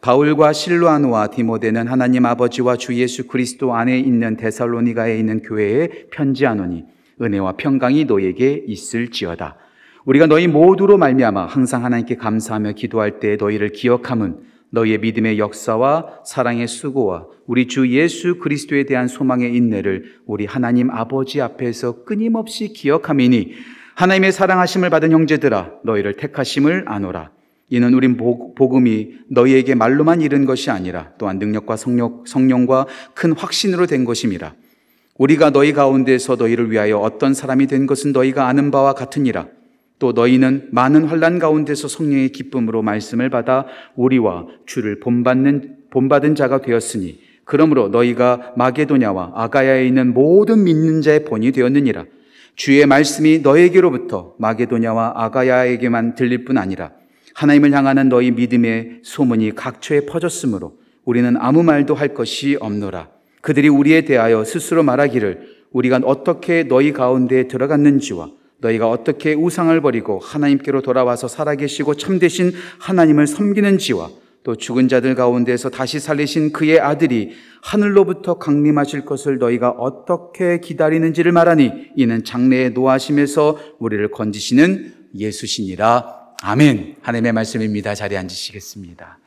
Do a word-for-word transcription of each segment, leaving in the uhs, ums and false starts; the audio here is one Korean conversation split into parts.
바울과 실로아노와 디모데는 하나님 아버지와 주 예수 그리스도 안에 있는 데살로니가에 있는 교회에 편지하노니 은혜와 평강이 너에게 있을지어다. 우리가 너희 모두로 말미암아 항상 하나님께 감사하며 기도할 때에 너희를 기억함은 너희의 믿음의 역사와 사랑의 수고와 우리 주 예수 그리스도에 대한 소망의 인내를 우리 하나님 아버지 앞에서 끊임없이 기억함이니 하나님의 사랑하심을 받은 형제들아 너희를 택하심을 아노라. 이는 우린 복음이 너희에게 말로만 이른 것이 아니라 또한 능력과 성령, 성령과 큰 확신으로 된 것임이라. 우리가 너희 가운데서 너희를 위하여 어떤 사람이 된 것은 너희가 아는 바와 같으니라. 또 너희는 많은 환난 가운데서 성령의 기쁨으로 말씀을 받아 우리와 주를 본받는, 본받은 자가 되었으니 그러므로 너희가 마게도냐와 아가야에 있는 모든 믿는 자의 본이 되었느니라. 주의 말씀이 너에게로부터 마게도냐와 아가야에게만 들릴 뿐 아니라 하나님을 향하는 너희 믿음의 소문이 각처에 퍼졌으므로 우리는 아무 말도 할 것이 없노라. 그들이 우리에 대하여 스스로 말하기를 우리가 어떻게 너희 가운데에 들어갔는지와 너희가 어떻게 우상을 버리고 하나님께로 돌아와서 살아계시고 참되신 하나님을 섬기는지와 또 죽은 자들 가운데서 다시 살리신 그의 아들이 하늘로부터 강림하실 것을 너희가 어떻게 기다리는지를 말하니 이는 장래의 노하심에서 우리를 건지시는 예수시니라. 아멘. 하나님의 말씀입니다. 자리에 앉으시겠습니다.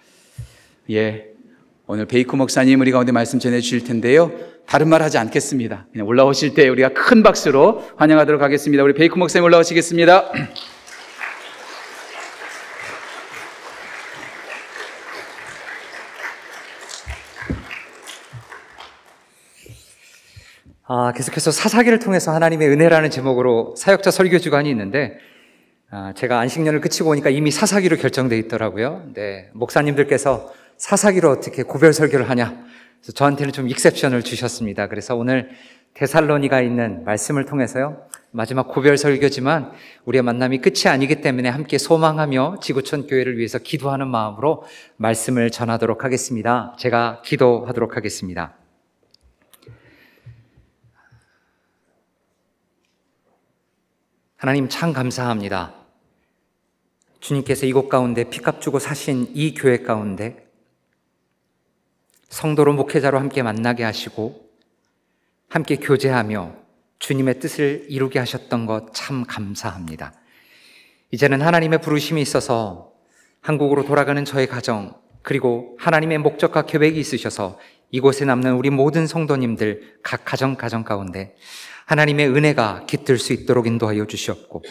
예, 오늘 베이커 목사님 우리 가운데 말씀 전해주실 텐데요, 다른 말 하지 않겠습니다. 그냥 올라오실 때 우리가 큰 박수로 환영하도록 하겠습니다. 우리 베이커 목사님 올라오시겠습니다. 아, 계속해서 사사기를 통해서 하나님의 은혜라는 제목으로 사역자 설교 주간이 있는데 아, 제가 안식년을 끝치고 오니까 이미 사사기로 결정되어 있더라고요. 네, 목사님들께서 사사기로 어떻게 구별 설교를 하냐, 그래서 저한테는 좀 익셉션을 주셨습니다. 그래서 오늘 데살로니가 있는 말씀을 통해서요, 마지막 구별 설교지만 우리의 만남이 끝이 아니기 때문에 함께 소망하며 지구촌 교회를 위해서 기도하는 마음으로 말씀을 전하도록 하겠습니다. 제가 기도하도록 하겠습니다. 하나님, 참 감사합니다. 주님께서 이곳 가운데 피값 주고 사신 이 교회 가운데 성도로 목회자로 함께 만나게 하시고 함께 교제하며 주님의 뜻을 이루게 하셨던 것 참 감사합니다. 이제는 하나님의 부르심이 있어서 한국으로 돌아가는 저의 가정, 그리고 하나님의 목적과 계획이 있으셔서 이곳에 남는 우리 모든 성도님들 각 가정 가정 가운데 하나님의 은혜가 깃들 수 있도록 인도하여 주시옵고,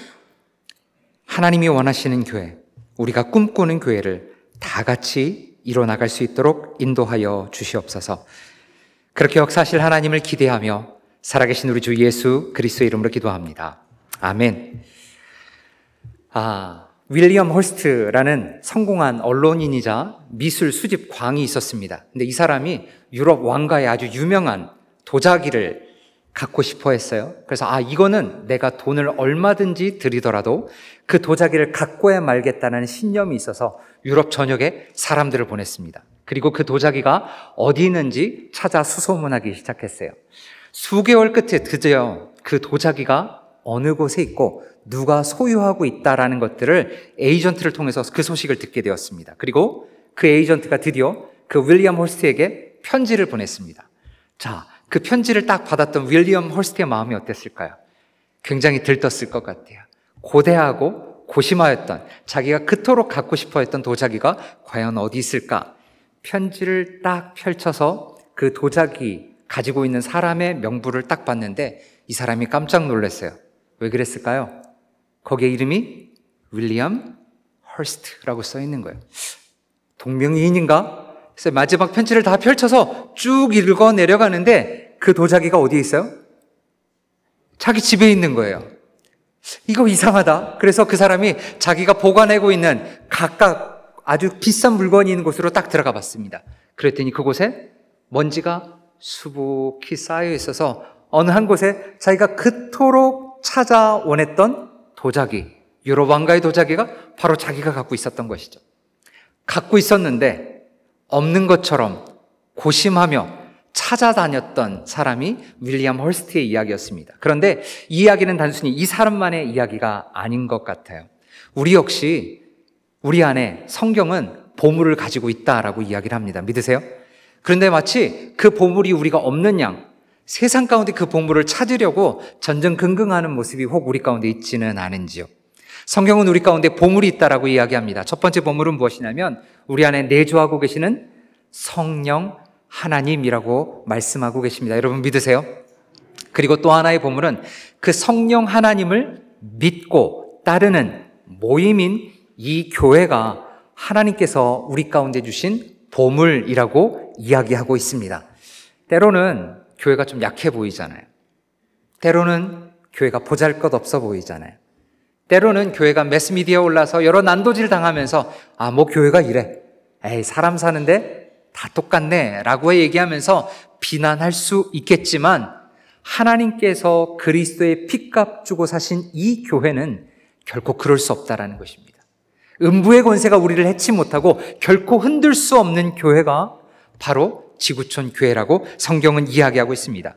하나님이 원하시는 교회, 우리가 꿈꾸는 교회를 다 같이 이뤄나갈 수 있도록 인도하여 주시옵소서. 그렇게 역사하실 하나님을 기대하며 살아계신 우리 주 예수 그리스도의 이름으로 기도합니다. 아멘. 아, 윌리엄 홀스트라는 성공한 언론인이자 미술 수집광이 있었습니다. 근데 이 사람이 유럽 왕가의 아주 유명한 도자기를 갖고 싶어 했어요. 그래서 아, 이거는 내가 돈을 얼마든지 들이더라도 그 도자기를 갖고야 말겠다는 신념이 있어서 유럽 전역에 사람들을 보냈습니다. 그리고 그 도자기가 어디 있는지 찾아 수소문하기 시작했어요. 수개월 끝에 드디어 그 도자기가 어느 곳에 있고 누가 소유하고 있다라는 것들을 에이전트를 통해서 그 소식을 듣게 되었습니다. 그리고 그 에이전트가 드디어 그 윌리엄 홀스트에게 편지를 보냈습니다. 자, 그 편지를 딱 받았던 윌리엄 홀스트의 마음이 어땠을까요? 굉장히 들떴을 것 같아요. 고대하고 고심하였던, 자기가 그토록 갖고 싶어했던 도자기가 과연 어디 있을까? 편지를 딱 펼쳐서 그 도자기 가지고 있는 사람의 명부를 딱 봤는데 이 사람이 깜짝 놀랐어요. 왜 그랬을까요? 거기에 이름이 윌리엄 홀스트라고 써 있는 거예요. 동명이인인가? 그래서 마지막 편지를 다 펼쳐서 쭉 읽어 내려가는데 그 도자기가 어디에 있어요? 자기 집에 있는 거예요. 이거 이상하다. 그래서 그 사람이 자기가 보관하고 있는 각각 아주 비싼 물건이 있는 곳으로 딱 들어가 봤습니다. 그랬더니 그곳에 먼지가 수북히 쌓여 있어서 어느 한 곳에 자기가 그토록 찾아 원했던 도자기, 유럽 왕가의 도자기가 바로 자기가 갖고 있었던 것이죠. 갖고 있었는데 없는 것처럼 고심하며 찾아다녔던 사람이 윌리엄 홀스트의 이야기였습니다. 그런데 이 이야기는 단순히 이 사람만의 이야기가 아닌 것 같아요. 우리 역시 우리 안에 성경은 보물을 가지고 있다라고 이야기를 합니다. 믿으세요? 그런데 마치 그 보물이 우리가 없는 양, 세상 가운데 그 보물을 찾으려고 전전긍긍하는 모습이 혹 우리 가운데 있지는 않은지요. 성경은 우리 가운데 보물이 있다라고 이야기합니다. 첫 번째 보물은 무엇이냐면 우리 안에 내주하고 계시는 성령 하나님이라고 말씀하고 계십니다. 여러분 믿으세요? 그리고 또 하나의 보물은 그 성령 하나님을 믿고 따르는 모임인 이 교회가 하나님께서 우리 가운데 주신 보물이라고 이야기하고 있습니다. 때로는 교회가 좀 약해 보이잖아요. 때로는 교회가 보잘것없어 보이잖아요. 때로는 교회가 매스미디어에 올라서 여러 난도질 당하면서 아, 뭐 교회가 이래, 에이 사람 사는데 다 똑같네 라고 얘기하면서 비난할 수 있겠지만, 하나님께서 그리스도의 피값 주고 사신 이 교회는 결코 그럴 수 없다라는 것입니다. 음부의 권세가 우리를 해치 못하고 결코 흔들 수 없는 교회가 바로 지구촌 교회라고 성경은 이야기하고 있습니다.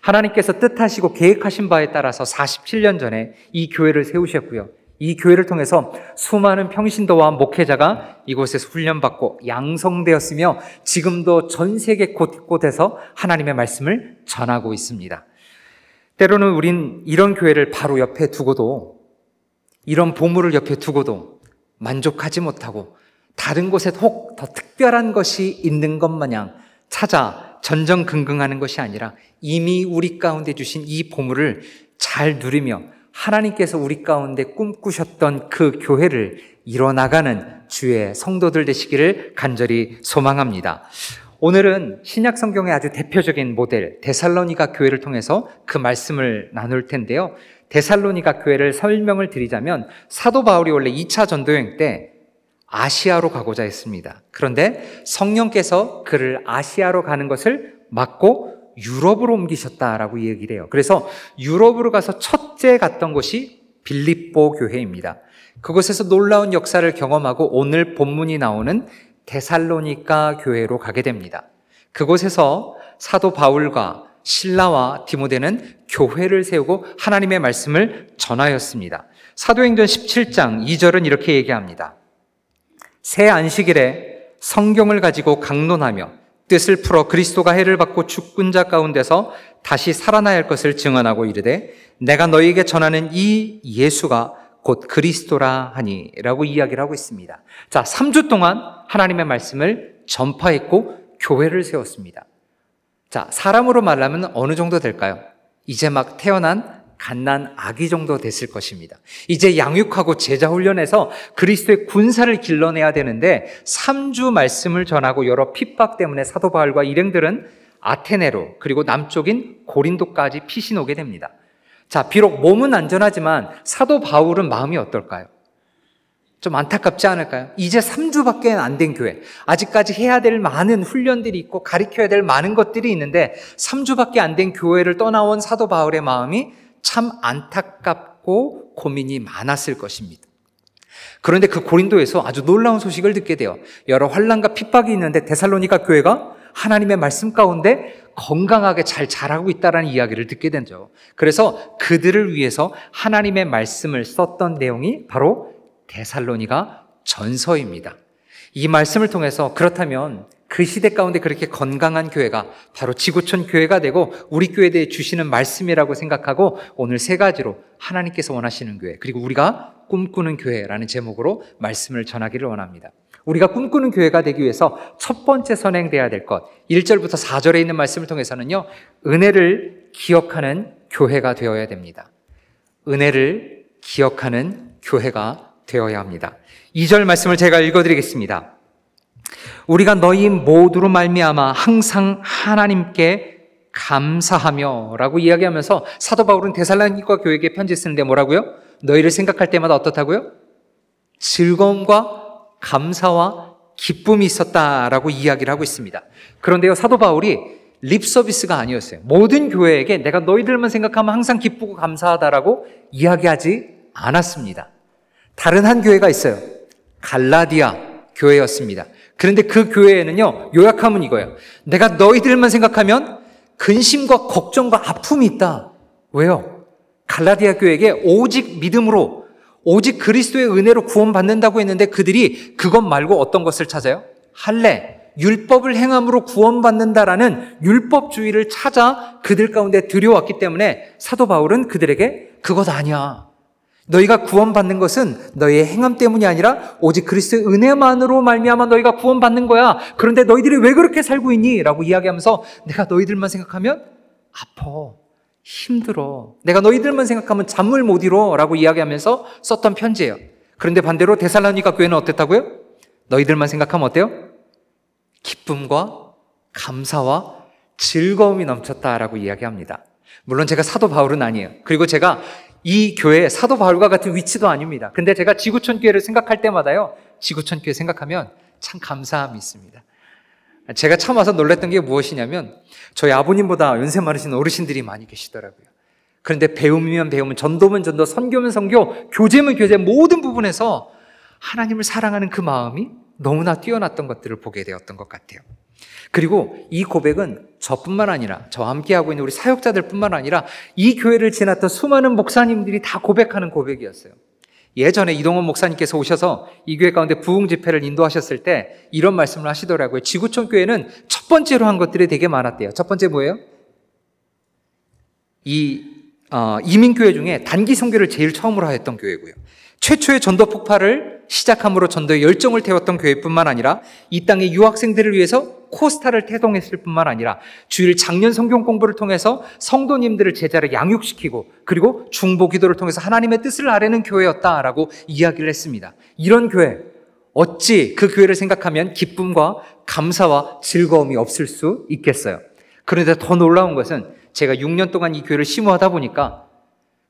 하나님께서 뜻하시고 계획하신 바에 따라서 사십칠 년 전에 이 교회를 세우셨고요. 이 교회를 통해서 수많은 평신도와 목회자가 이곳에서 훈련받고 양성되었으며 지금도 전 세계 곳곳에서 하나님의 말씀을 전하고 있습니다. 때로는 우린 이런 교회를 바로 옆에 두고도, 이런 보물을 옆에 두고도 만족하지 못하고 다른 곳에 혹 더 특별한 것이 있는 것 마냥 찾아 전전긍긍하는 것이 아니라, 이미 우리 가운데 주신 이 보물을 잘 누리며 하나님께서 우리 가운데 꿈꾸셨던 그 교회를 이뤄나가는 주의 성도들 되시기를 간절히 소망합니다. 오늘은 신약 성경의 아주 대표적인 모델 데살로니가 교회를 통해서 그 말씀을 나눌 텐데요. 데살로니가 교회를 설명을 드리자면, 사도 바울이 원래 이 차 전도여행 때 아시아로 가고자 했습니다. 그런데 성령께서 그를 아시아로 가는 것을 막고 유럽으로 옮기셨다라고 얘기를 해요. 그래서 유럽으로 가서 첫째 갔던 곳이 빌립보 교회입니다. 그곳에서 놀라운 역사를 경험하고 오늘 본문이 나오는 데살로니가 교회로 가게 됩니다. 그곳에서 사도 바울과 실라와 디모데는 교회를 세우고 하나님의 말씀을 전하였습니다. 사도행전 십칠 장 이 절은 이렇게 얘기합니다. 새 안식일에 성경을 가지고 강론하며 뜻을 풀어 그리스도가 해를 받고 죽은 자 가운데서 다시 살아나야 할 것을 증언하고 이르되, 내가 너희에게 전하는 이 예수가 곧 그리스도라 하니 라고 이야기를 하고 있습니다. 자, 삼 주 동안 하나님의 말씀을 전파했고 교회를 세웠습니다. 자, 사람으로 말하면 어느 정도 될까요? 이제 막 태어난 갓난 아기 정도 됐을 것입니다. 이제 양육하고 제자 훈련해서 그리스도의 군사를 길러내야 되는데, 삼 주 말씀을 전하고 여러 핍박 때문에 사도 바울과 일행들은 아테네로, 그리고 남쪽인 고린도까지 피신 오게 됩니다. 자, 비록 몸은 안전하지만 사도 바울은 마음이 어떨까요? 좀 안타깝지 않을까요? 이제 삼 주밖에 안 된 교회, 아직까지 해야 될 많은 훈련들이 있고 가르쳐야 될 많은 것들이 있는데, 삼 주밖에 안 된 교회를 떠나온 사도 바울의 마음이 참 안타깝고 고민이 많았을 것입니다. 그런데 그 고린도에서 아주 놀라운 소식을 듣게 돼요. 여러 환난과 핍박이 있는데 데살로니가 교회가 하나님의 말씀 가운데 건강하게 잘 자라고 있다는 이야기를 듣게 되죠. 그래서 그들을 위해서 하나님의 말씀을 썼던 내용이 바로 데살로니가 전서입니다. 이 말씀을 통해서 그렇다면 그 시대 가운데 그렇게 건강한 교회가 바로 지구촌 교회가 되고, 우리 교회에 대해 주시는 말씀이라고 생각하고, 오늘 세 가지로 하나님께서 원하시는 교회, 그리고 우리가 꿈꾸는 교회라는 제목으로 말씀을 전하기를 원합니다. 우리가 꿈꾸는 교회가 되기 위해서 첫 번째 선행되어야 될 것, 일 절부터 사 절에 있는 말씀을 통해서는요, 은혜를 기억하는 교회가 되어야 됩니다. 은혜를 기억하는 교회가 되어야 합니다. 이 절 말씀을 제가 읽어드리겠습니다. 우리가 너희 모두로 말미암아 항상 하나님께 감사하며 라고 이야기하면서, 사도 바울은 데살로니가 교회에게 편지 쓰는데 뭐라고요? 너희를 생각할 때마다 어떻다고요? 즐거움과 감사와 기쁨이 있었다라고 이야기를 하고 있습니다. 그런데요, 사도 바울이 립서비스가 아니었어요. 모든 교회에게 내가 너희들만 생각하면 항상 기쁘고 감사하다라고 이야기하지 않았습니다. 다른 한 교회가 있어요. 갈라디아 교회였습니다. 그런데 그 교회에는요, 요약하면 이거예요. 내가 너희들만 생각하면 근심과 걱정과 아픔이 있다. 왜요? 갈라디아 교회에게 오직 믿음으로, 오직 그리스도의 은혜로 구원받는다고 했는데 그들이 그것 말고 어떤 것을 찾아요? 할례, 율법을 행함으로 구원받는다라는 율법주의를 찾아 그들 가운데 들여왔기 때문에 사도 바울은 그들에게 그것 아니야, 너희가 구원받는 것은 너희의 행함 때문이 아니라 오직 그리스도의 은혜만으로 말미암아 너희가 구원받는 거야. 그런데 너희들이 왜 그렇게 살고 있니? 라고 이야기하면서 내가 너희들만 생각하면 아파, 힘들어, 내가 너희들만 생각하면 잠을 못 이뤄 라고 이야기하면서 썼던 편지예요. 그런데 반대로 데살로니가 교회는 어땠다고요? 너희들만 생각하면 어때요? 기쁨과 감사와 즐거움이 넘쳤다라고 이야기합니다. 물론 제가 사도 바울은 아니에요. 그리고 제가 이 교회에 사도 바울과 같은 위치도 아닙니다. 근데 제가 지구촌 교회를 생각할 때마다요, 지구촌 교회 생각하면 참 감사함이 있습니다. 제가 참 와서 놀랬던 게 무엇이냐면 저희 아버님보다 연세 많으신 어르신들이 많이 계시더라고요. 그런데 배움이면 배움, 전도면 전도, 선교면 선교, 교제면 교제, 모든 부분에서 하나님을 사랑하는 그 마음이 너무나 뛰어났던 것들을 보게 되었던 것 같아요. 그리고 이 고백은 저뿐만 아니라 저와 함께하고 있는 우리 사역자들 뿐만 아니라 이 교회를 지났던 수많은 목사님들이 다 고백하는 고백이었어요. 예전에 이동원 목사님께서 오셔서 이 교회 가운데 부흥 집회를 인도하셨을 때 이런 말씀을 하시더라고요. 지구촌 교회는 첫 번째로 한 것들이 되게 많았대요. 첫 번째 뭐예요? 이 어, 이민교회 중에 단기 선교를 제일 처음으로 하였던 교회고요. 최초의 전도 폭발을 시작함으로 전도의 열정을 태웠던 교회뿐만 아니라 이 땅의 유학생들을 위해서 코스타를 태동했을 뿐만 아니라 주일 작년 성경 공부를 통해서 성도님들을 제자를 양육시키고 그리고 중보 기도를 통해서 하나님의 뜻을 아뢰는 교회였다라고 이야기를 했습니다. 이런 교회, 어찌 그 교회를 생각하면 기쁨과 감사와 즐거움이 없을 수 있겠어요. 그런데 더 놀라운 것은 제가 육 년 동안 이 교회를 심호하다 보니까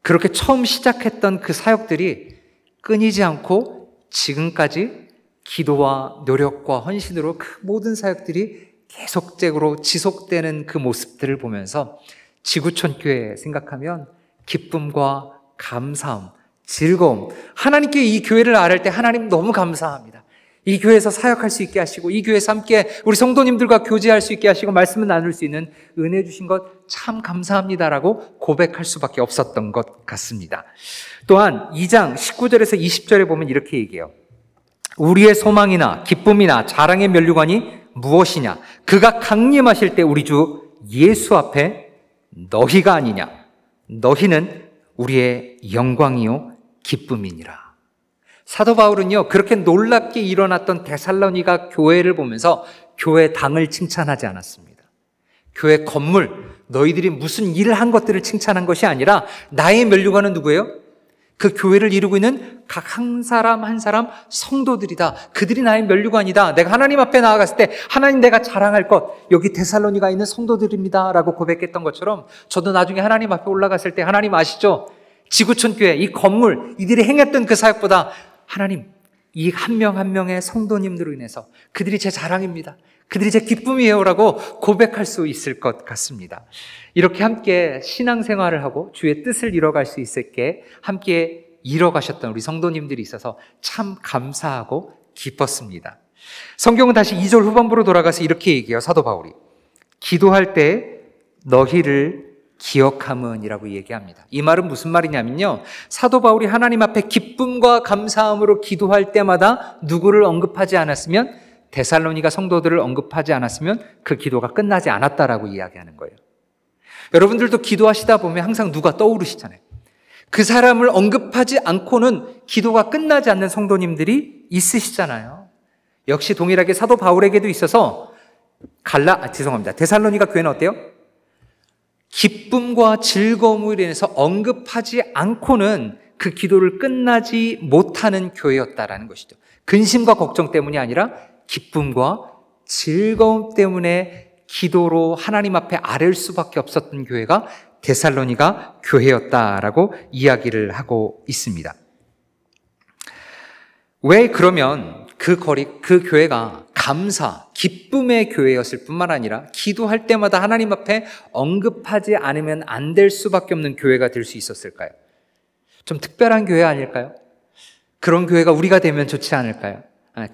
그렇게 처음 시작했던 그 사역들이 끊이지 않고 지금까지 기도와 노력과 헌신으로 그 모든 사역들이 계속적으로 지속되는 그 모습들을 보면서 지구촌 교회 생각하면 기쁨과 감사함, 즐거움, 하나님께 이 교회를 아뢰 때 하나님 너무 감사합니다. 이 교회에서 사역할 수 있게 하시고 이 교회에서 함께 우리 성도님들과 교제할 수 있게 하시고 말씀을 나눌 수 있는 은혜 주신 것 참 감사합니다라고 고백할 수밖에 없었던 것 같습니다. 또한 이 장 십구 절에서 이십 절에 보면 이렇게 얘기해요. 우리의 소망이나 기쁨이나 자랑의 면류관이 무엇이냐? 그가 강림하실 때 우리 주 예수 앞에 너희가 아니냐? 너희는 우리의 영광이요 기쁨이니라. 사도 바울은요, 그렇게 놀랍게 일어났던 데살로니가 교회를 보면서 교회 당을 칭찬하지 않았습니다. 교회 건물, 너희들이 무슨 일을 한 것들을 칭찬한 것이 아니라 나의 면류관은 누구예요? 그 교회를 이루고 있는 각 한 사람 한 사람 성도들이다. 그들이 나의 면류관이다. 내가 하나님 앞에 나아갔을 때 하나님 내가 자랑할 것, 여기 데살로니가 있는 성도들입니다 라고 고백했던 것처럼 저도 나중에 하나님 앞에 올라갔을 때 하나님 아시죠? 지구촌 교회, 이 건물, 이들이 행했던 그 사역보다 하나님, 이 한 명 한 명의 성도님들로 인해서 그들이 제 자랑입니다, 그들이 제 기쁨이에요 라고 고백할 수 있을 것 같습니다. 이렇게 함께 신앙생활을 하고 주의 뜻을 이뤄갈 수 있을게 함께 이뤄가셨던 우리 성도님들이 있어서 참 감사하고 기뻤습니다. 성경은 다시 이 절 후반부로 돌아가서 이렇게 얘기해요. 사도 바울이 기도할 때 너희를 기억함은이라고 얘기합니다. 이 말은 무슨 말이냐면요, 사도 바울이 하나님 앞에 기쁨과 감사함으로 기도할 때마다 누구를 언급하지 않았으면, 데살로니가 성도들을 언급하지 않았으면 그 기도가 끝나지 않았다라고 이야기하는 거예요. 여러분들도 기도하시다 보면 항상 누가 떠오르시잖아요. 그 사람을 언급하지 않고는 기도가 끝나지 않는 성도님들이 있으시잖아요. 역시 동일하게 사도 바울에게도 있어서 갈라, 아, 죄송합니다. 데살로니가 교회는 어때요? 기쁨과 즐거움을 인해서 언급하지 않고는 그 기도를 끝나지 못하는 교회였다라는 것이죠. 근심과 걱정 때문이 아니라 기쁨과 즐거움 때문에 기도로 하나님 앞에 아뢰일 수밖에 없었던 교회가 데살로니가 교회였다라고 이야기를 하고 있습니다. 왜 그러면 그 거리, 그 교회가 감사, 기쁨의 교회였을 뿐만 아니라 기도할 때마다 하나님 앞에 언급하지 않으면 안 될 수밖에 없는 교회가 될 수 있었을까요? 좀 특별한 교회 아닐까요? 그런 교회가 우리가 되면 좋지 않을까요?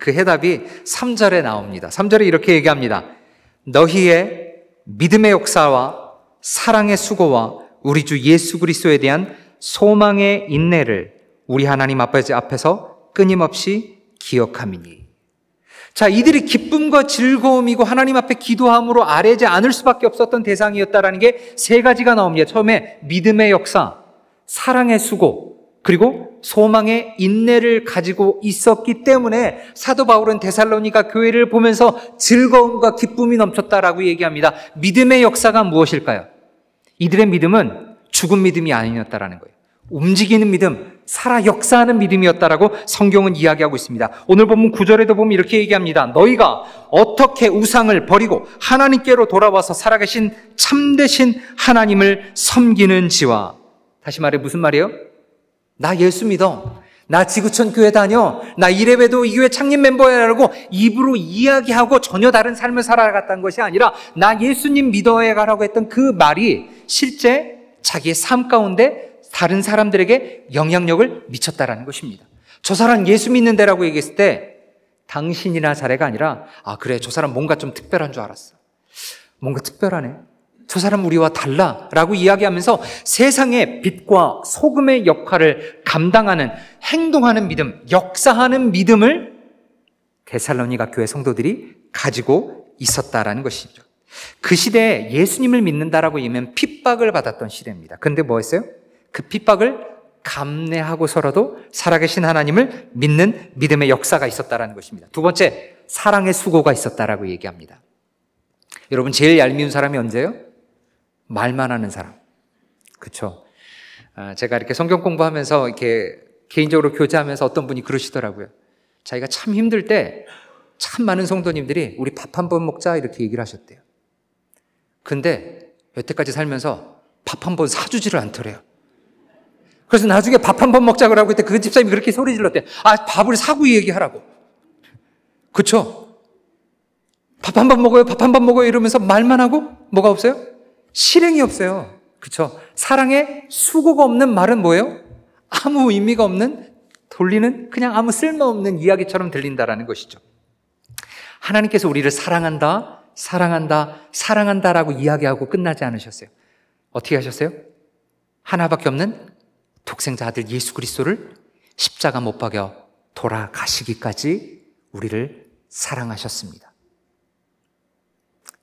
그 해답이 삼 절에 나옵니다. 삼 절에 이렇게 얘기합니다. 너희의 믿음의 역사와 사랑의 수고와 우리 주 예수 그리스도에 대한 소망의 인내를 우리 하나님 아버지 앞에서 끊임없이 기억함이니. 자, 이들이 기쁨과 즐거움이고 하나님 앞에 기도함으로 아뢰지 않을 수밖에 없었던 대상이었다라는 게 세 가지가 나옵니다. 처음에 믿음의 역사, 사랑의 수고, 그리고 소망의 인내를 가지고 있었기 때문에 사도 바울은 데살로니가 교회를 보면서 즐거움과 기쁨이 넘쳤다라고 얘기합니다. 믿음의 역사가 무엇일까요? 이들의 믿음은 죽은 믿음이 아니었다라는 거예요. 움직이는 믿음, 살아 역사하는 믿음이었다라고 성경은 이야기하고 있습니다. 오늘 본문 구 절에도 보면 이렇게 얘기합니다. 너희가 어떻게 우상을 버리고 하나님께로 돌아와서 살아계신 참되신 하나님을 섬기는지와. 다시 말해 무슨 말이에요? 나 예수 믿어, 나 지구촌 교회 다녀, 나 이래봬도 이 교회 창립 멤버야라고 입으로 이야기하고 전혀 다른 삶을 살아갔다는 것이 아니라 나 예수님 믿어야 가라고 했던 그 말이 실제 자기의 삶 가운데 다른 사람들에게 영향력을 미쳤다라는 것입니다. 저 사람 예수 믿는데라고 얘기했을 때 당신이나 자네가 아니라 아 그래 저 사람 뭔가 좀 특별한 줄 알았어, 뭔가 특별하네, 저 사람 우리와 달라 라고 이야기하면서 세상의 빛과 소금의 역할을 감당하는, 행동하는 믿음, 역사하는 믿음을 데살로니가 교회 성도들이 가지고 있었다라는 것이죠. 그 시대에 예수님을 믿는다라고 얘기하면 핍박을 받았던 시대입니다. 근데 뭐 했어요? 그 핍박을 감내하고서라도 살아계신 하나님을 믿는 믿음의 역사가 있었다라는 것입니다. 두 번째, 사랑의 수고가 있었다라고 얘기합니다. 여러분, 제일 얄미운 사람이 언제예요? 말만 하는 사람. 그렇죠? 제가 이렇게 성경 공부하면서 이렇게 개인적으로 교제하면서 어떤 분이 그러시더라고요. 자기가 참 힘들 때 참 많은 성도님들이 우리 밥 한 번 먹자 이렇게 얘기를 하셨대요. 근데 여태까지 살면서 밥 한 번 사주지를 않더래요. 그래서 나중에 밥 한 번 먹자고 하고 그때 그 집사님이 그렇게 소리 질렀대. 아, 밥을 사고 얘기하라고. 그쵸? 밥 한 번 먹어요, 밥 한 번 먹어요 이러면서 말만 하고 뭐가 없어요? 실행이 없어요. 그쵸? 사랑의 수고가 없는 말은 뭐예요? 아무 의미가 없는, 돌리는 그냥 아무 쓸모없는 이야기처럼 들린다라는 것이죠. 하나님께서 우리를 사랑한다, 사랑한다, 사랑한다라고 이야기하고 끝나지 않으셨어요. 어떻게 하셨어요? 하나밖에 없는 독생자 아들 예수 그리스도를 십자가 못 박여 돌아가시기까지 우리를 사랑하셨습니다.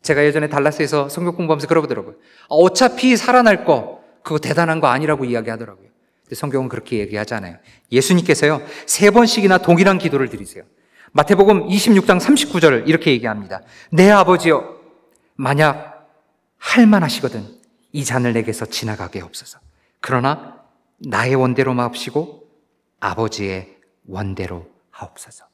제가 예전에 달라스에서 성경 공부하면서 그러더라고요. 어차피 살아날 거 그거 대단한 거 아니라고 이야기하더라고요. 근데 성경은 그렇게 얘기하지 않아요. 예수님께서요 세 번씩이나 동일한 기도를 드리세요. 마태복음 이십육 장 삼십구 절을 이렇게 얘기합니다. 내 아버지여 만약 할만하시거든 이 잔을 내게서 지나가게 없어서, 그러나 나의 원대로 마옵시고 아버지의 원대로 하옵소서.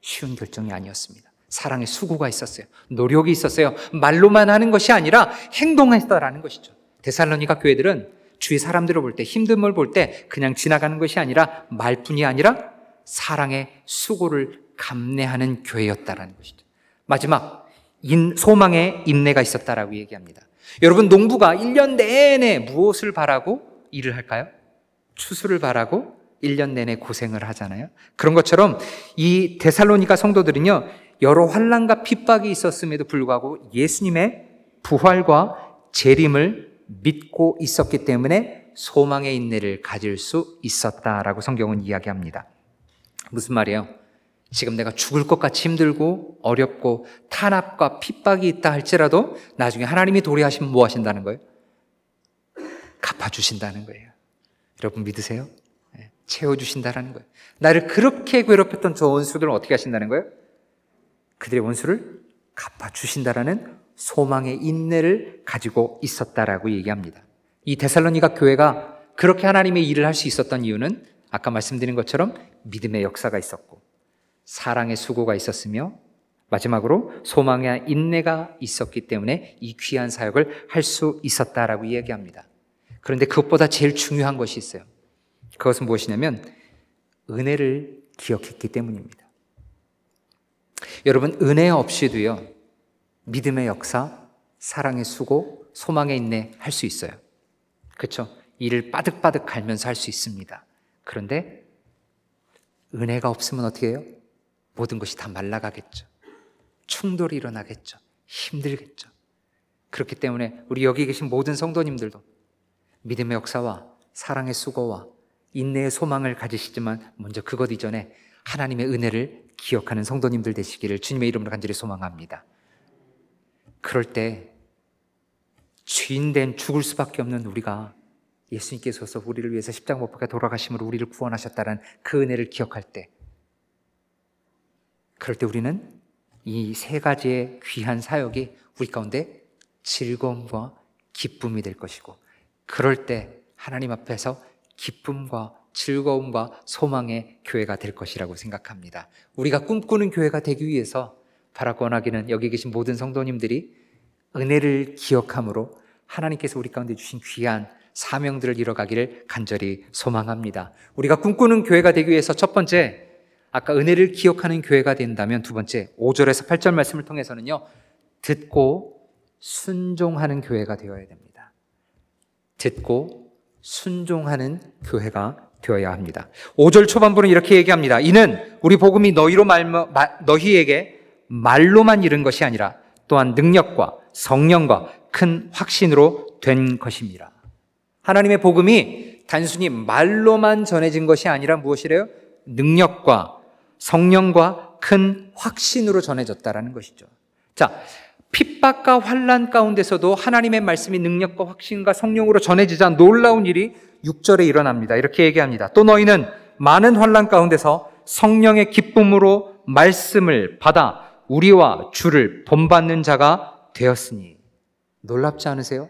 쉬운 결정이 아니었습니다. 사랑의 수고가 있었어요. 노력이 있었어요. 말로만 하는 것이 아니라 행동했다라는 것이죠. 데살로니가 교회들은 주위 사람들을 볼 때, 힘듦을 볼 때 그냥 지나가는 것이 아니라 말뿐이 아니라 사랑의 수고를 감내하는 교회였다라는 것이죠. 마지막, 인, 소망의 인내가 있었다라고 얘기합니다. 여러분, 농부가 일 년 내내 무엇을 바라고 일을 할까요? 추수를 바라고 일 년 내내 고생을 하잖아요. 그런 것처럼 이 데살로니가 성도들은요 여러 환난과 핍박이 있었음에도 불구하고 예수님의 부활과 재림을 믿고 있었기 때문에 소망의 인내를 가질 수 있었다라고 성경은 이야기합니다. 무슨 말이에요? 지금 내가 죽을 것 같이 힘들고 어렵고 탄압과 핍박이 있다 할지라도 나중에 하나님이 도리하시면 뭐 하신다는 거예요? 갚아주신다는 거예요. 여러분 믿으세요? 네. 채워주신다라는 거예요. 나를 그렇게 괴롭혔던 저 원수들은 어떻게 하신다는 거예요? 그들의 원수를 갚아주신다라는 소망의 인내를 가지고 있었다라고 얘기합니다. 이 데살로니가 교회가 그렇게 하나님의 일을 할 수 있었던 이유는 아까 말씀드린 것처럼 믿음의 역사가 있었고 사랑의 수고가 있었으며 마지막으로 소망의 인내가 있었기 때문에 이 귀한 사역을 할 수 있었다라고 이야기합니다. 그런데 그것보다 제일 중요한 것이 있어요. 그것은 무엇이냐면 은혜를 기억했기 때문입니다. 여러분, 은혜 없이도요 믿음의 역사, 사랑의 수고, 소망의 인내 할 수 있어요. 그렇죠? 이를 빠득빠득 갈면서 할 수 있습니다. 그런데 은혜가 없으면 어떻게 해요? 모든 것이 다 말라가겠죠. 충돌이 일어나겠죠. 힘들겠죠. 그렇기 때문에 우리 여기 계신 모든 성도님들도 믿음의 역사와 사랑의 수고와 인내의 소망을 가지시지만 먼저 그것 이전에 하나님의 은혜를 기억하는 성도님들 되시기를 주님의 이름으로 간절히 소망합니다. 그럴 때 죄인된 죽을 수밖에 없는 우리가 예수님께서 우리를 위해서 십자가 못 박혀 돌아가심으로 우리를 구원하셨다는 그 은혜를 기억할 때, 그럴 때 우리는 이 세 가지의 귀한 사역이 우리 가운데 즐거움과 기쁨이 될 것이고, 그럴 때 하나님 앞에서 기쁨과 즐거움과 소망의 교회가 될 것이라고 생각합니다. 우리가 꿈꾸는 교회가 되기 위해서 바라권하기는 여기 계신 모든 성도님들이 은혜를 기억함으로 하나님께서 우리 가운데 주신 귀한 사명들을 이뤄가기를 간절히 소망합니다. 우리가 꿈꾸는 교회가 되기 위해서 첫 번째, 아까 은혜를 기억하는 교회가 된다면 두 번째, 오 절에서 팔 절 말씀을 통해서는요, 듣고 순종하는 교회가 되어야 됩니다. 듣고 순종하는 교회가 되어야 합니다. 오 절 초반부는 이렇게 얘기합니다. 이는 우리 복음이 너희로 말마, 마, 너희에게 말로만 이른 것이 아니라 또한 능력과 성령과 큰 확신으로 된 것입니다. 하나님의 복음이 단순히 말로만 전해진 것이 아니라 무엇이래요? 능력과 성령과 큰 확신으로 전해졌다라는 것이죠. 자, 핍박과 환난 가운데서도 하나님의 말씀이 능력과 확신과 성령으로 전해지자 놀라운 일이 육 절에 일어납니다. 이렇게 얘기합니다. 또 너희는 많은 환난 가운데서 성령의 기쁨으로 말씀을 받아 우리와 주를 본받는 자가 되었으니. 놀랍지 않으세요?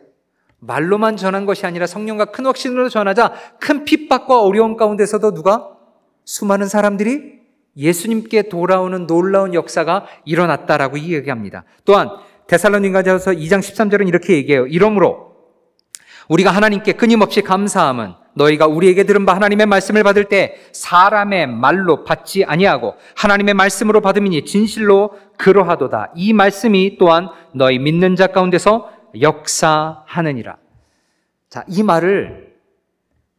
말로만 전한 것이 아니라 성령과 큰 확신으로 전하자 큰 핍박과 어려움 가운데서도 누가? 수많은 사람들이 예수님께 돌아오는 놀라운 역사가 일어났다라고 이야기합니다. 또한 데살로니가전서 이 장 십삼 절은 이렇게 얘기해요. 이러므로 우리가 하나님께 끊임없이 감사함은 너희가 우리에게 들은 바 하나님의 말씀을 받을 때 사람의 말로 받지 아니하고 하나님의 말씀으로 받음이니 진실로 그러하도다. 이 말씀이 또한 너희 믿는 자 가운데서 역사하느니라. 자, 이 말을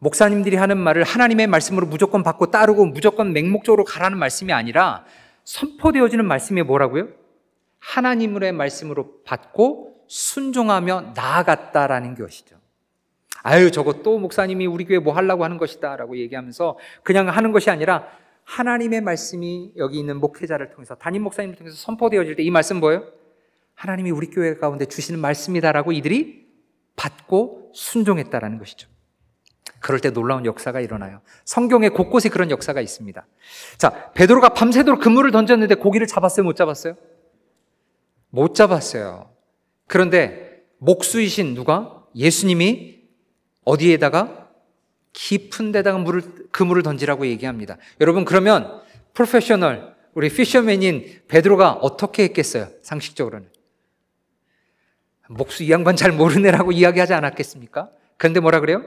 목사님들이 하는 말을 하나님의 말씀으로 무조건 받고 따르고 무조건 맹목적으로 가라는 말씀이 아니라 선포되어지는 말씀이 뭐라고요? 하나님의 말씀으로 받고 순종하며 나아갔다라는 것이죠. 아유, 저거 또 목사님이 우리 교회 뭐 하려고 하는 것이다 라고 얘기하면서 그냥 하는 것이 아니라 하나님의 말씀이 여기 있는 목회자를 통해서, 담임 목사님을 통해서 선포되어질 때 이 말씀 뭐예요? 하나님이 우리 교회 가운데 주시는 말씀이다라고 이들이 받고 순종했다라는 것이죠. 그럴 때 놀라운 역사가 일어나요. 성경의 곳곳에 그런 역사가 있습니다. 자, 베드로가 밤새도록 그물을 던졌는데 고기를 잡았어요? 못 잡았어요? 못 잡았어요. 그런데 목수이신 누가? 예수님이 어디에다가? 깊은 데다가 물을, 그물을 던지라고 얘기합니다. 여러분, 그러면 프로페셔널, 우리 피셔맨인 베드로가 어떻게 했겠어요? 상식적으로는. 목수 이 양반 잘 모르네라고 이야기하지 않았겠습니까? 그런데 뭐라 그래요?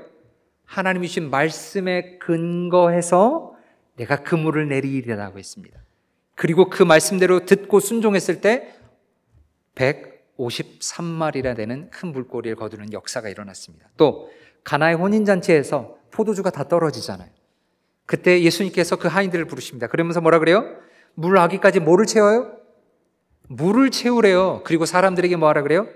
하나님이 주신 말씀에 근거해서 내가 그물을 내리리라고 했습니다. 그리고 그 말씀대로 듣고 순종했을 때 백오십삼 마리나 되는 큰 물고기를 거두는 역사가 일어났습니다. 또 가나의 혼인잔치에서 포도주가 다 떨어지잖아요. 그때 예수님께서 그 하인들을 부르십니다. 그러면서 뭐라 그래요? 물 아귀까지 뭐를 채워요? 물을 채우래요. 그리고 사람들에게 뭐하라 그래요?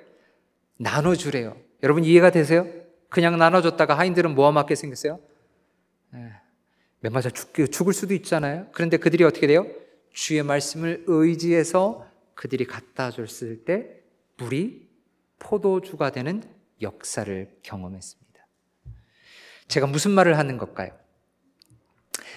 나눠주래요. 여러분, 이해가 되세요? 그냥 나눠줬다가 하인들은 모함하게 생겼어요? 몇 맞아 죽을 수도 있잖아요. 그런데 그들이 어떻게 돼요? 주의 말씀을 의지해서 그들이 갖다 줬을 때 물이 포도주가 되는 역사를 경험했습니다. 제가 무슨 말을 하는 걸까요?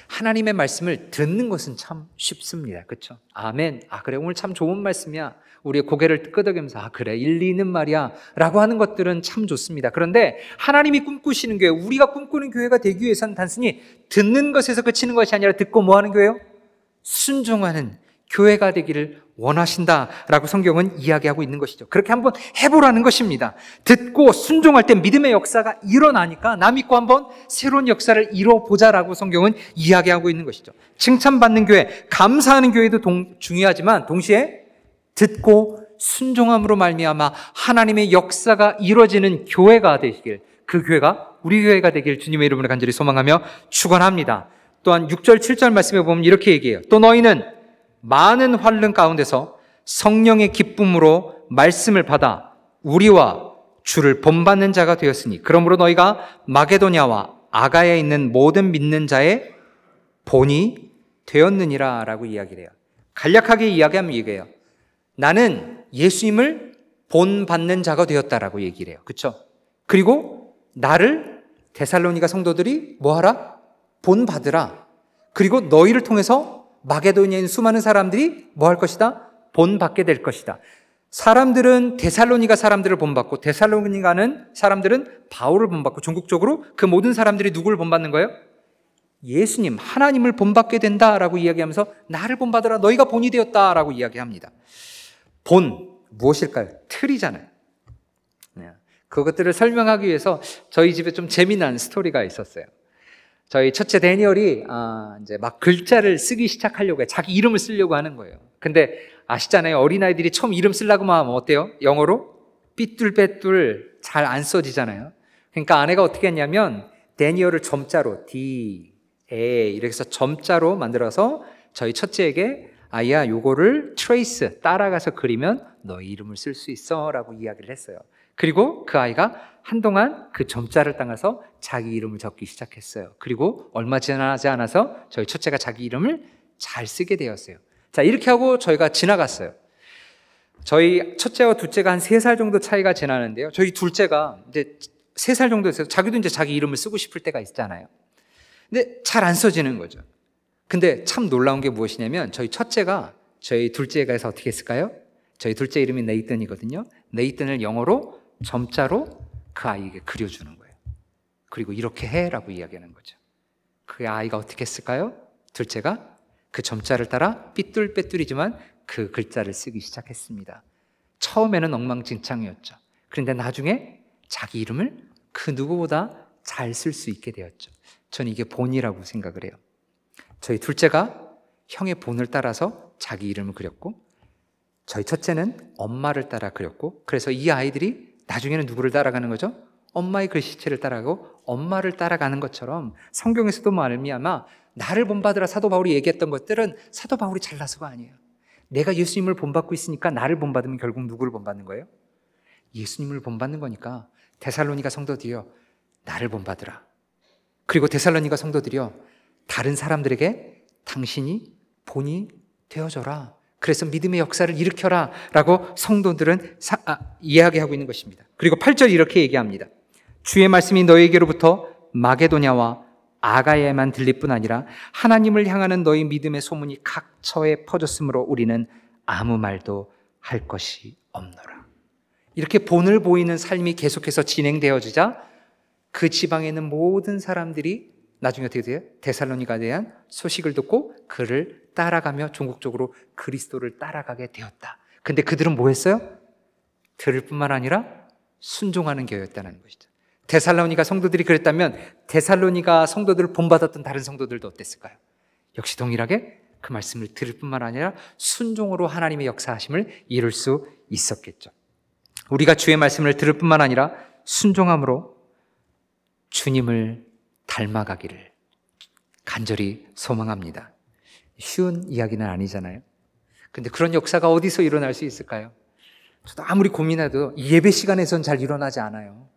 하나님의 말씀을 듣는 것은 참 쉽습니다. 그렇죠? 아멘. 아, 그래, 오늘 참 좋은 말씀이야. 우리의 고개를 끄덕이면서 아, 그래, 일리 있는 말이야 라고 하는 것들은 참 좋습니다. 그런데 하나님이 꿈꾸시는 교회, 우리가 꿈꾸는 교회가 되기 위해서는 단순히 듣는 것에서 그치는 것이 아니라 듣고 뭐 하는 교회요? 순종하는 교회가 되기를 원하신다라고 성경은 이야기하고 있는 것이죠. 그렇게 한번 해보라는 것입니다. 듣고 순종할 때 믿음의 역사가 일어나니까 나 믿고 한번 새로운 역사를 이뤄보자라고 성경은 이야기하고 있는 것이죠. 칭찬받는 교회, 감사하는 교회도 동, 중요하지만 동시에 듣고 순종함으로 말미암아 하나님의 역사가 이뤄지는 교회가 되시길, 그 교회가 우리 교회가 되길 주님의 이름으로 간절히 소망하며 축원합니다. 또한 육 절, 칠 절 말씀해 보면 이렇게 얘기해요. 또 너희는 많은 환난 가운데서 성령의 기쁨으로 말씀을 받아 우리와 주를 본받는 자가 되었으니, 그러므로 너희가 마게도냐와 아가야에 있는 모든 믿는 자의 본이 되었느니라 라고 이야기를 해요. 간략하게 이야기하면 이거예요. 나는 예수님을 본받는 자가 되었다라고 얘기를 해요. 그렇죠? 그리고 나를 데살로니가 성도들이 뭐하라? 본받으라. 그리고 너희를 통해서 마게도니아인 수많은 사람들이 뭐할 것이다? 본받게 될 것이다. 사람들은 데살로니가 사람들을 본받고 데살로니가는 사람들은 바울을 본받고 전국적으로 그 모든 사람들이 누구를 본받는 거예요? 예수님, 하나님을 본받게 된다라고 이야기하면서 나를 본받으라, 너희가 본이 되었다라고 이야기합니다. 본, 무엇일까요? 틀이잖아요. 그것들을 설명하기 위해서 저희 집에 좀 재미난 스토리가 있었어요. 저희 첫째 대니얼이 아, 이제 막 글자를 쓰기 시작하려고 해요. 자기 이름을 쓰려고 하는 거예요. 근데 아시잖아요. 어린아이들이 처음 이름 쓰려고 하면 어때요? 영어로? 삐뚤빼뚤 잘 안 써지잖아요. 그러니까 아내가 어떻게 했냐면 데니얼을 점자로 D, A 이렇게 해서 점자로 만들어서 저희 첫째에게 아이야 요거를 트레이스 따라가서 그리면 너 이름을 쓸 수 있어 라고 이야기를 했어요. 그리고 그 아이가 한동안 그 점자를 따라서 자기 이름을 적기 시작했어요. 그리고 얼마 지나지 않아서 저희 첫째가 자기 이름을 잘 쓰게 되었어요. 자, 이렇게 하고 저희가 지나갔어요. 저희 첫째와 둘째가 한 세 살 정도 차이가 지나는데요. 저희 둘째가 이제 세 살 정도 돼서 자기도 이제 자기 이름을 쓰고 싶을 때가 있잖아요. 근데 잘 안 써지는 거죠. 근데 참 놀라운 게 무엇이냐면 저희 첫째가 저희 둘째가 해서 어떻게 했을까요? 저희 둘째 이름이 네이튼이거든요. 네이튼을 영어로 점자로 그 아이에게 그려주는 거예요. 그리고 이렇게 해라고 이야기하는 거죠. 그 아이가 어떻게 했을까요? 둘째가 그 점자를 따라 삐뚤빼뚤이지만 그 글자를 쓰기 시작했습니다. 처음에는 엉망진창이었죠. 그런데 나중에 자기 이름을 그 누구보다 잘 쓸 수 있게 되었죠. 저는 이게 본이라고 생각을 해요. 저희 둘째가 형의 본을 따라서 자기 이름을 그렸고 저희 첫째는 엄마를 따라 그렸고 그래서 이 아이들이 나중에는 누구를 따라가는 거죠? 엄마의 글씨체를 따라가고 엄마를 따라가는 것처럼 성경에서도 말미암아 나를 본받으라 사도 바울이 얘기했던 것들은 사도 바울이 잘나서가 아니에요. 내가 예수님을 본받고 있으니까 나를 본받으면 결국 누구를 본받는 거예요? 예수님을 본받는 거니까 데살로니가 성도들이여 나를 본받으라. 그리고 데살로니가 성도들이여 다른 사람들에게 당신이 본이 되어줘라. 그래서 믿음의 역사를 일으켜라 라고 성도들은 사, 아, 이야기하고 있는 것입니다. 그리고 팔 절 이렇게 얘기합니다. 주의 말씀이 너희에게로부터 마게도냐와 아가야에만 들릴 뿐 아니라 하나님을 향하는 너희 믿음의 소문이 각처에 퍼졌으므로 우리는 아무 말도 할 것이 없노라. 이렇게 본을 보이는 삶이 계속해서 진행되어지자 그 지방에 있는 모든 사람들이 나중에 어떻게 돼요? 데살로니가에 대한 소식을 듣고 그를 따라가며 종국적으로 그리스도를 따라가게 되었다. 근데 그들은 뭐 했어요? 들을 뿐만 아니라 순종하는 교회였다는 것이죠. 데살로니가 성도들이 그랬다면 데살로니가 성도들을 본받았던 다른 성도들도 어땠을까요? 역시 동일하게 그 말씀을 들을 뿐만 아니라 순종으로 하나님의 역사하심을 이룰 수 있었겠죠. 우리가 주의 말씀을 들을 뿐만 아니라 순종함으로 주님을 닮아가기를 간절히 소망합니다. 쉬운 이야기는 아니잖아요. 근데 그런 역사가 어디서 일어날 수 있을까요? 저도 아무리 고민해도 예배 시간에선 잘 일어나지 않아요.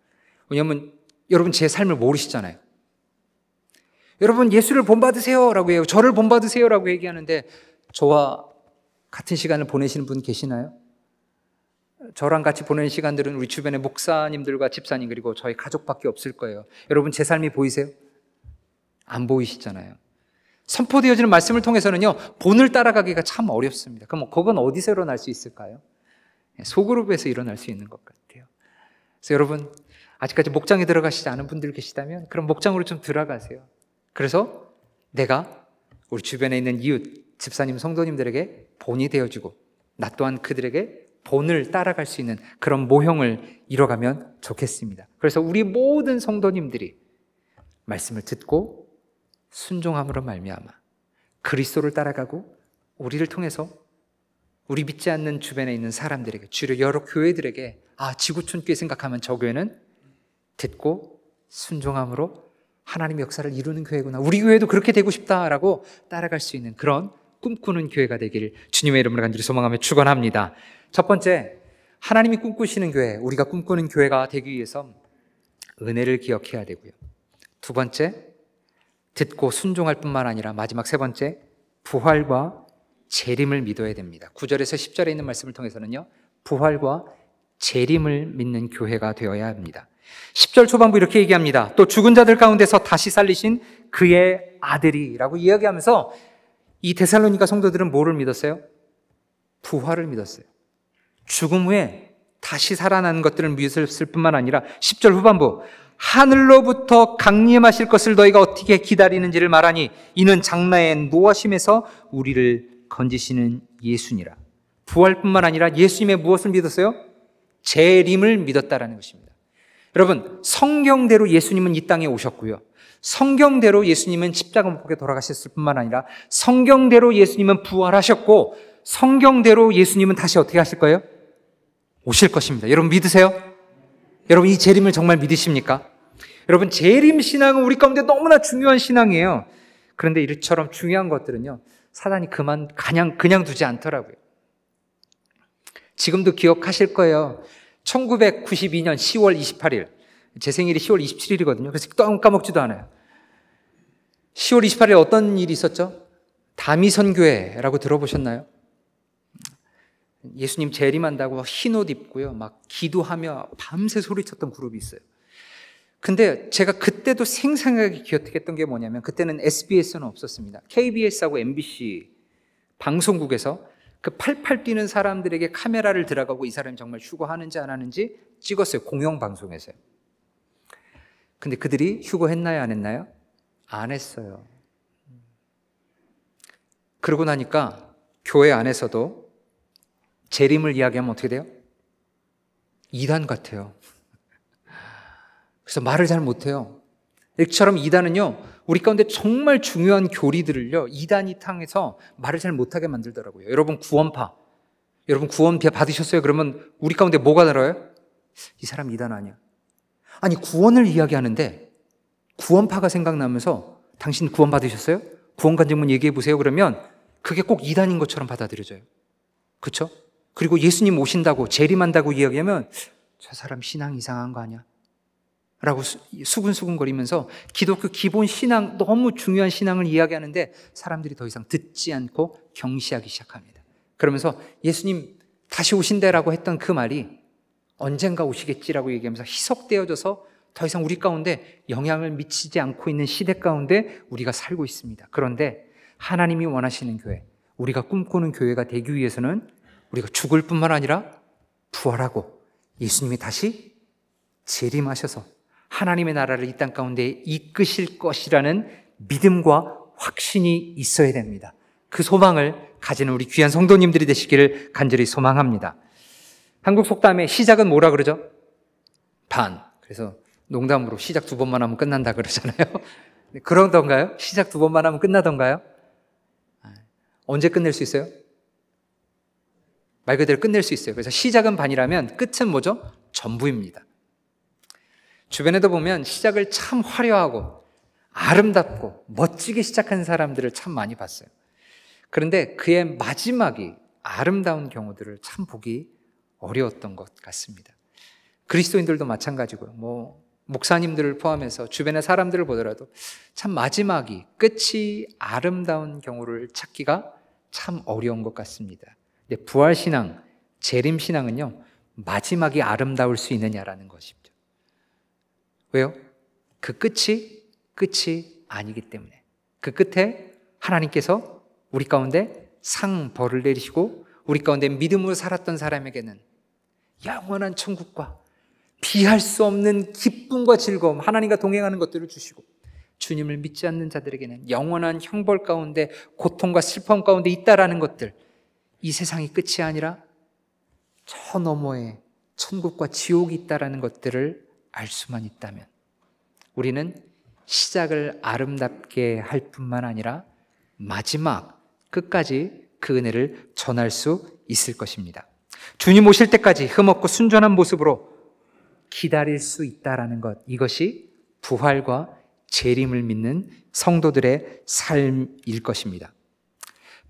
왜냐하면 여러분 제 삶을 모르시잖아요. 여러분 예수를 본받으세요 라고 해요. 저를 본받으세요 라고 얘기하는데 저와 같은 시간을 보내시는 분 계시나요? 저랑 같이 보내는 시간들은 우리 주변의 목사님들과 집사님 그리고 저희 가족밖에 없을 거예요. 여러분 제 삶이 보이세요? 안 보이시잖아요. 선포되어지는 말씀을 통해서는요 본을 따라가기가 참 어렵습니다. 그럼 그건 어디서 일어날 수 있을까요? 소그룹에서 일어날 수 있는 것 같아요. 그래서 여러분 아직까지 목장에 들어가시지 않은 분들 계시다면 그럼 목장으로 좀 들어가세요. 그래서 내가 우리 주변에 있는 이웃, 집사님, 성도님들에게 본이 되어주고 나 또한 그들에게 본을 따라갈 수 있는 그런 모형을 이뤄가면 좋겠습니다. 그래서 우리 모든 성도님들이 말씀을 듣고 순종함으로 말미암아 그리스도를 따라가고 우리를 통해서 우리 믿지 않는 주변에 있는 사람들에게 주로 여러 교회들에게 아 지구촌교회 생각하면 저 교회는 듣고 순종함으로 하나님의 역사를 이루는 교회구나. 우리 교회도 그렇게 되고 싶다라고 따라갈 수 있는 그런 꿈꾸는 교회가 되기를 주님의 이름으로 간절히 소망하며 축원합니다. 첫 번째, 하나님이 꿈꾸시는 교회, 우리가 꿈꾸는 교회가 되기 위해서 은혜를 기억해야 되고요. 두 번째, 듣고 순종할 뿐만 아니라 마지막 세 번째, 부활과 재림을 믿어야 됩니다. 구 절에서 십 절에 있는 말씀을 통해서는요, 부활과 재림을 믿는 교회가 되어야 합니다. 십 절 초반부 이렇게 얘기합니다. 또 죽은 자들 가운데서 다시 살리신 그의 아들이라고 이야기하면서 이 데살로니가 성도들은 뭐를 믿었어요? 부활을 믿었어요. 죽음 후에 다시 살아나는 것들을 믿었을 뿐만 아니라 십 절 후반부, 하늘로부터 강림하실 것을 너희가 어떻게 기다리는지를 말하니 이는 장래의 노하심에서 우리를 건지시는 예수니라. 부활뿐만 아니라 예수님의 무엇을 믿었어요? 재림을 믿었다라는 것입니다. 여러분, 성경대로 예수님은 이 땅에 오셨고요, 성경대로 예수님은 십자가목에 돌아가셨을 뿐만 아니라 성경대로 예수님은 부활하셨고, 성경대로 예수님은 다시 어떻게 하실 거예요? 오실 것입니다. 여러분 믿으세요? 여러분 이 재림을 정말 믿으십니까? 여러분, 재림 신앙은 우리 가운데 너무나 중요한 신앙이에요. 그런데 이처럼 중요한 것들은요, 사단이 그만 그냥, 그냥 두지 않더라고요. 지금도 기억하실 거예요. 천구백구십이 년 시월 이십팔 일, 제 생일이 시월 이십칠 일이거든요. 그래서 까먹지도 않아요. 시월 이십팔 일 어떤 일이 있었죠? 다미선교회라고 들어보셨나요? 예수님 재림한다고 흰옷 입고요, 막 기도하며 밤새 소리쳤던 그룹이 있어요. 근데 제가 그때도 생생하게 기억했던 게 뭐냐면, 그때는 에스비에스는 없었습니다. 케이비에스하고 엠비씨 방송국에서 그 팔팔 뛰는 사람들에게 카메라를 들어가고 이 사람이 정말 휴거하는지 안 하는지 찍었어요. 공영방송에서요. 근데 그들이 휴거했나요, 안 했나요? 안 했어요. 그러고 나니까 교회 안에서도 재림을 이야기하면 어떻게 돼요? 이단 같아요. 그래서 말을 잘 못해요. 이처럼 이단은요, 우리 가운데 정말 중요한 교리들을요, 이단이 탕해서 말을 잘 못하게 만들더라고요. 여러분 구원파, 여러분 구원파 받으셨어요? 그러면 우리 가운데 뭐가 들어요? 이 사람 이단 아니야. 아니, 구원을 이야기하는데 구원파가 생각나면서 당신 구원 받으셨어요? 구원 간증문 얘기해 보세요. 그러면 그게 꼭 이단인 것처럼 받아들여져요. 그렇죠? 그리고 예수님 오신다고 재림한다고 이야기하면 저 사람 신앙 이상한 거 아니야? 라고 수근수근거리면서 기독교 기본 신앙, 너무 중요한 신앙을 이야기하는데 사람들이 더 이상 듣지 않고 경시하기 시작합니다. 그러면서 예수님 다시 오신대라고 했던 그 말이 언젠가 오시겠지라고 얘기하면서 희석되어져서 더 이상 우리 가운데 영향을 미치지 않고 있는 시대 가운데 우리가 살고 있습니다. 그런데 하나님이 원하시는 교회, 우리가 꿈꾸는 교회가 되기 위해서는 우리가 죽을 뿐만 아니라 부활하고 예수님이 다시 재림하셔서 하나님의 나라를 이 땅 가운데 이끄실 것이라는 믿음과 확신이 있어야 됩니다. 그 소망을 가지는 우리 귀한 성도님들이 되시기를 간절히 소망합니다. 한국 속담의 시작은 뭐라 그러죠? 반. 그래서 농담으로 시작 두 번만 하면 끝난다 그러잖아요. 그런던가요? 시작 두 번만 하면 끝나던가요? 언제 끝낼 수 있어요? 말 그대로 끝낼 수 있어요. 그래서 시작은 반이라면 끝은 뭐죠? 전부입니다. 주변에도 보면 시작을 참 화려하고 아름답고 멋지게 시작한 사람들을 참 많이 봤어요. 그런데 그의 마지막이 아름다운 경우들을 참 보기 어려웠던 것 같습니다. 그리스도인들도 마찬가지고요. 뭐 목사님들을 포함해서 주변의 사람들을 보더라도 참 마지막이, 끝이 아름다운 경우를 찾기가 참 어려운 것 같습니다. 근데 부활신앙, 재림신앙은요, 마지막이 아름다울 수 있느냐라는 것입니다. 왜요? 그 끝이 끝이 아니기 때문에, 그 끝에 하나님께서 우리 가운데 상 벌을 내리시고 우리 가운데 믿음으로 살았던 사람에게는 영원한 천국과 비할 수 없는 기쁨과 즐거움, 하나님과 동행하는 것들을 주시고, 주님을 믿지 않는 자들에게는 영원한 형벌 가운데, 고통과 슬픔 가운데 있다라는 것들, 이 세상이 끝이 아니라 저 너머에 천국과 지옥이 있다라는 것들을 알 수만 있다면 우리는 시작을 아름답게 할 뿐만 아니라 마지막 끝까지 그 은혜를 전할 수 있을 것입니다. 주님 오실 때까지 흠없고 순전한 모습으로 기다릴 수 있다라는 것, 이것이 부활과 재림을 믿는 성도들의 삶일 것입니다.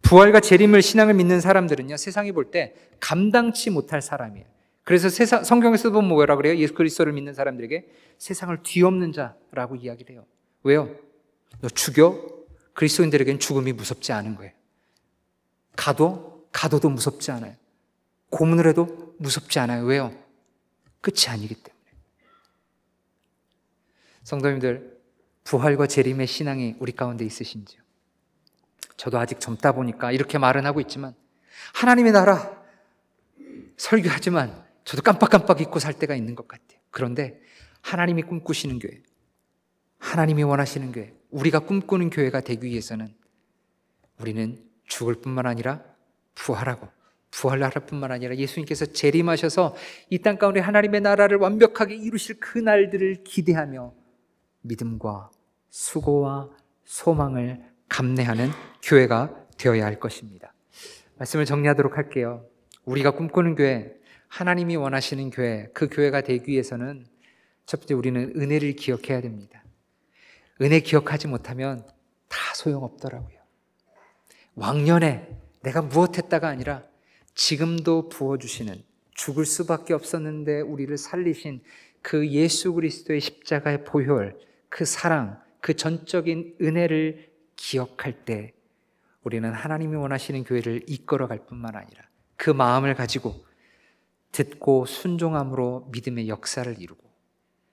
부활과 재림을, 신앙을 믿는 사람들은요, 세상이 볼 때 감당치 못할 사람이에요. 그래서 세상, 성경에서 보면 뭐라 그래요? 예수 그리스도를 믿는 사람들에게 세상을 뒤엎는 자라고 이야기를 해요. 왜요? 너 죽여? 그리스도인들에겐 죽음이 무섭지 않은 거예요. 가도? 가도도 무섭지 않아요. 고문을 해도 무섭지 않아요. 왜요? 끝이 아니기 때문에. 성도님들, 부활과 재림의 신앙이 우리 가운데 있으신지요? 저도 아직 젊다 보니까 이렇게 말은 하고 있지만, 하나님의 나라 설교하지만 저도 깜빡깜빡 잊고 살 때가 있는 것 같아요. 그런데 하나님이 꿈꾸시는 교회, 하나님이 원하시는 교회, 우리가 꿈꾸는 교회가 되기 위해서는 우리는 죽을 뿐만 아니라 부활하고, 부활을 할 뿐만 아니라 예수님께서 재림하셔서 이 땅 가운데 하나님의 나라를 완벽하게 이루실 그날들을 기대하며 믿음과 수고와 소망을 감내하는 교회가 되어야 할 것입니다. 말씀을 정리하도록 할게요. 우리가 꿈꾸는 교회, 하나님이 원하시는 교회, 그 교회가 되기 위해서는 첫 번째, 우리는 은혜를 기억해야 됩니다. 은혜 기억하지 못하면 다 소용없더라고요. 왕년에 내가 무엇했다가 아니라 지금도 부어주시는, 죽을 수밖에 없었는데 우리를 살리신 그 예수 그리스도의 십자가의 보혈, 그 사랑, 그 전적인 은혜를 기억할 때 우리는 하나님이 원하시는 교회를 이끌어갈 뿐만 아니라 그 마음을 가지고 듣고 순종함으로 믿음의 역사를 이루고,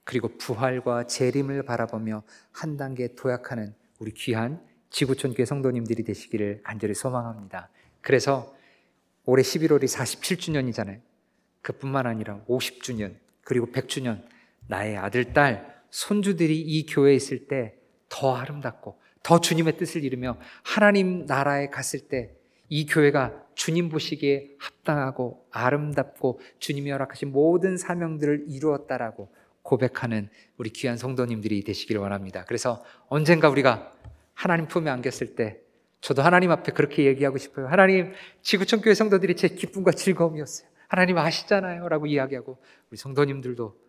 그리고 부활과 재림을 바라보며 한 단계 도약하는 우리 귀한 지구촌교회 성도님들이 되시기를 간절히 소망합니다. 그래서 올해 십일월이 사십칠 주년이잖아요. 그뿐만 아니라 오십 주년, 그리고 백 주년, 나의 아들, 딸, 손주들이 이 교회에 있을 때 더 아름답고 더 주님의 뜻을 이루며 하나님 나라에 갔을 때 이 교회가 주님 보시기에 합당하고 아름답고 주님이 허락하신 모든 사명들을 이루었다라고 고백하는 우리 귀한 성도님들이 되시기를 원합니다. 그래서 언젠가 우리가 하나님 품에 안겼을 때 저도 하나님 앞에 그렇게 얘기하고 싶어요. 하나님, 지구촌교회 성도들이 제 기쁨과 즐거움이었어요. 하나님 아시잖아요 라고 이야기하고, 우리 성도님들도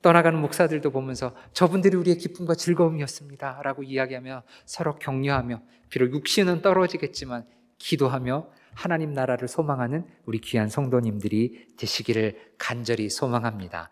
떠나가는 목사들도 보면서 저분들이 우리의 기쁨과 즐거움이었습니다 라고 이야기하며 서로 격려하며, 비록 육신은 떨어지겠지만 기도하며 하나님 나라를 소망하는 우리 귀한 성도님들이 되시기를 간절히 소망합니다.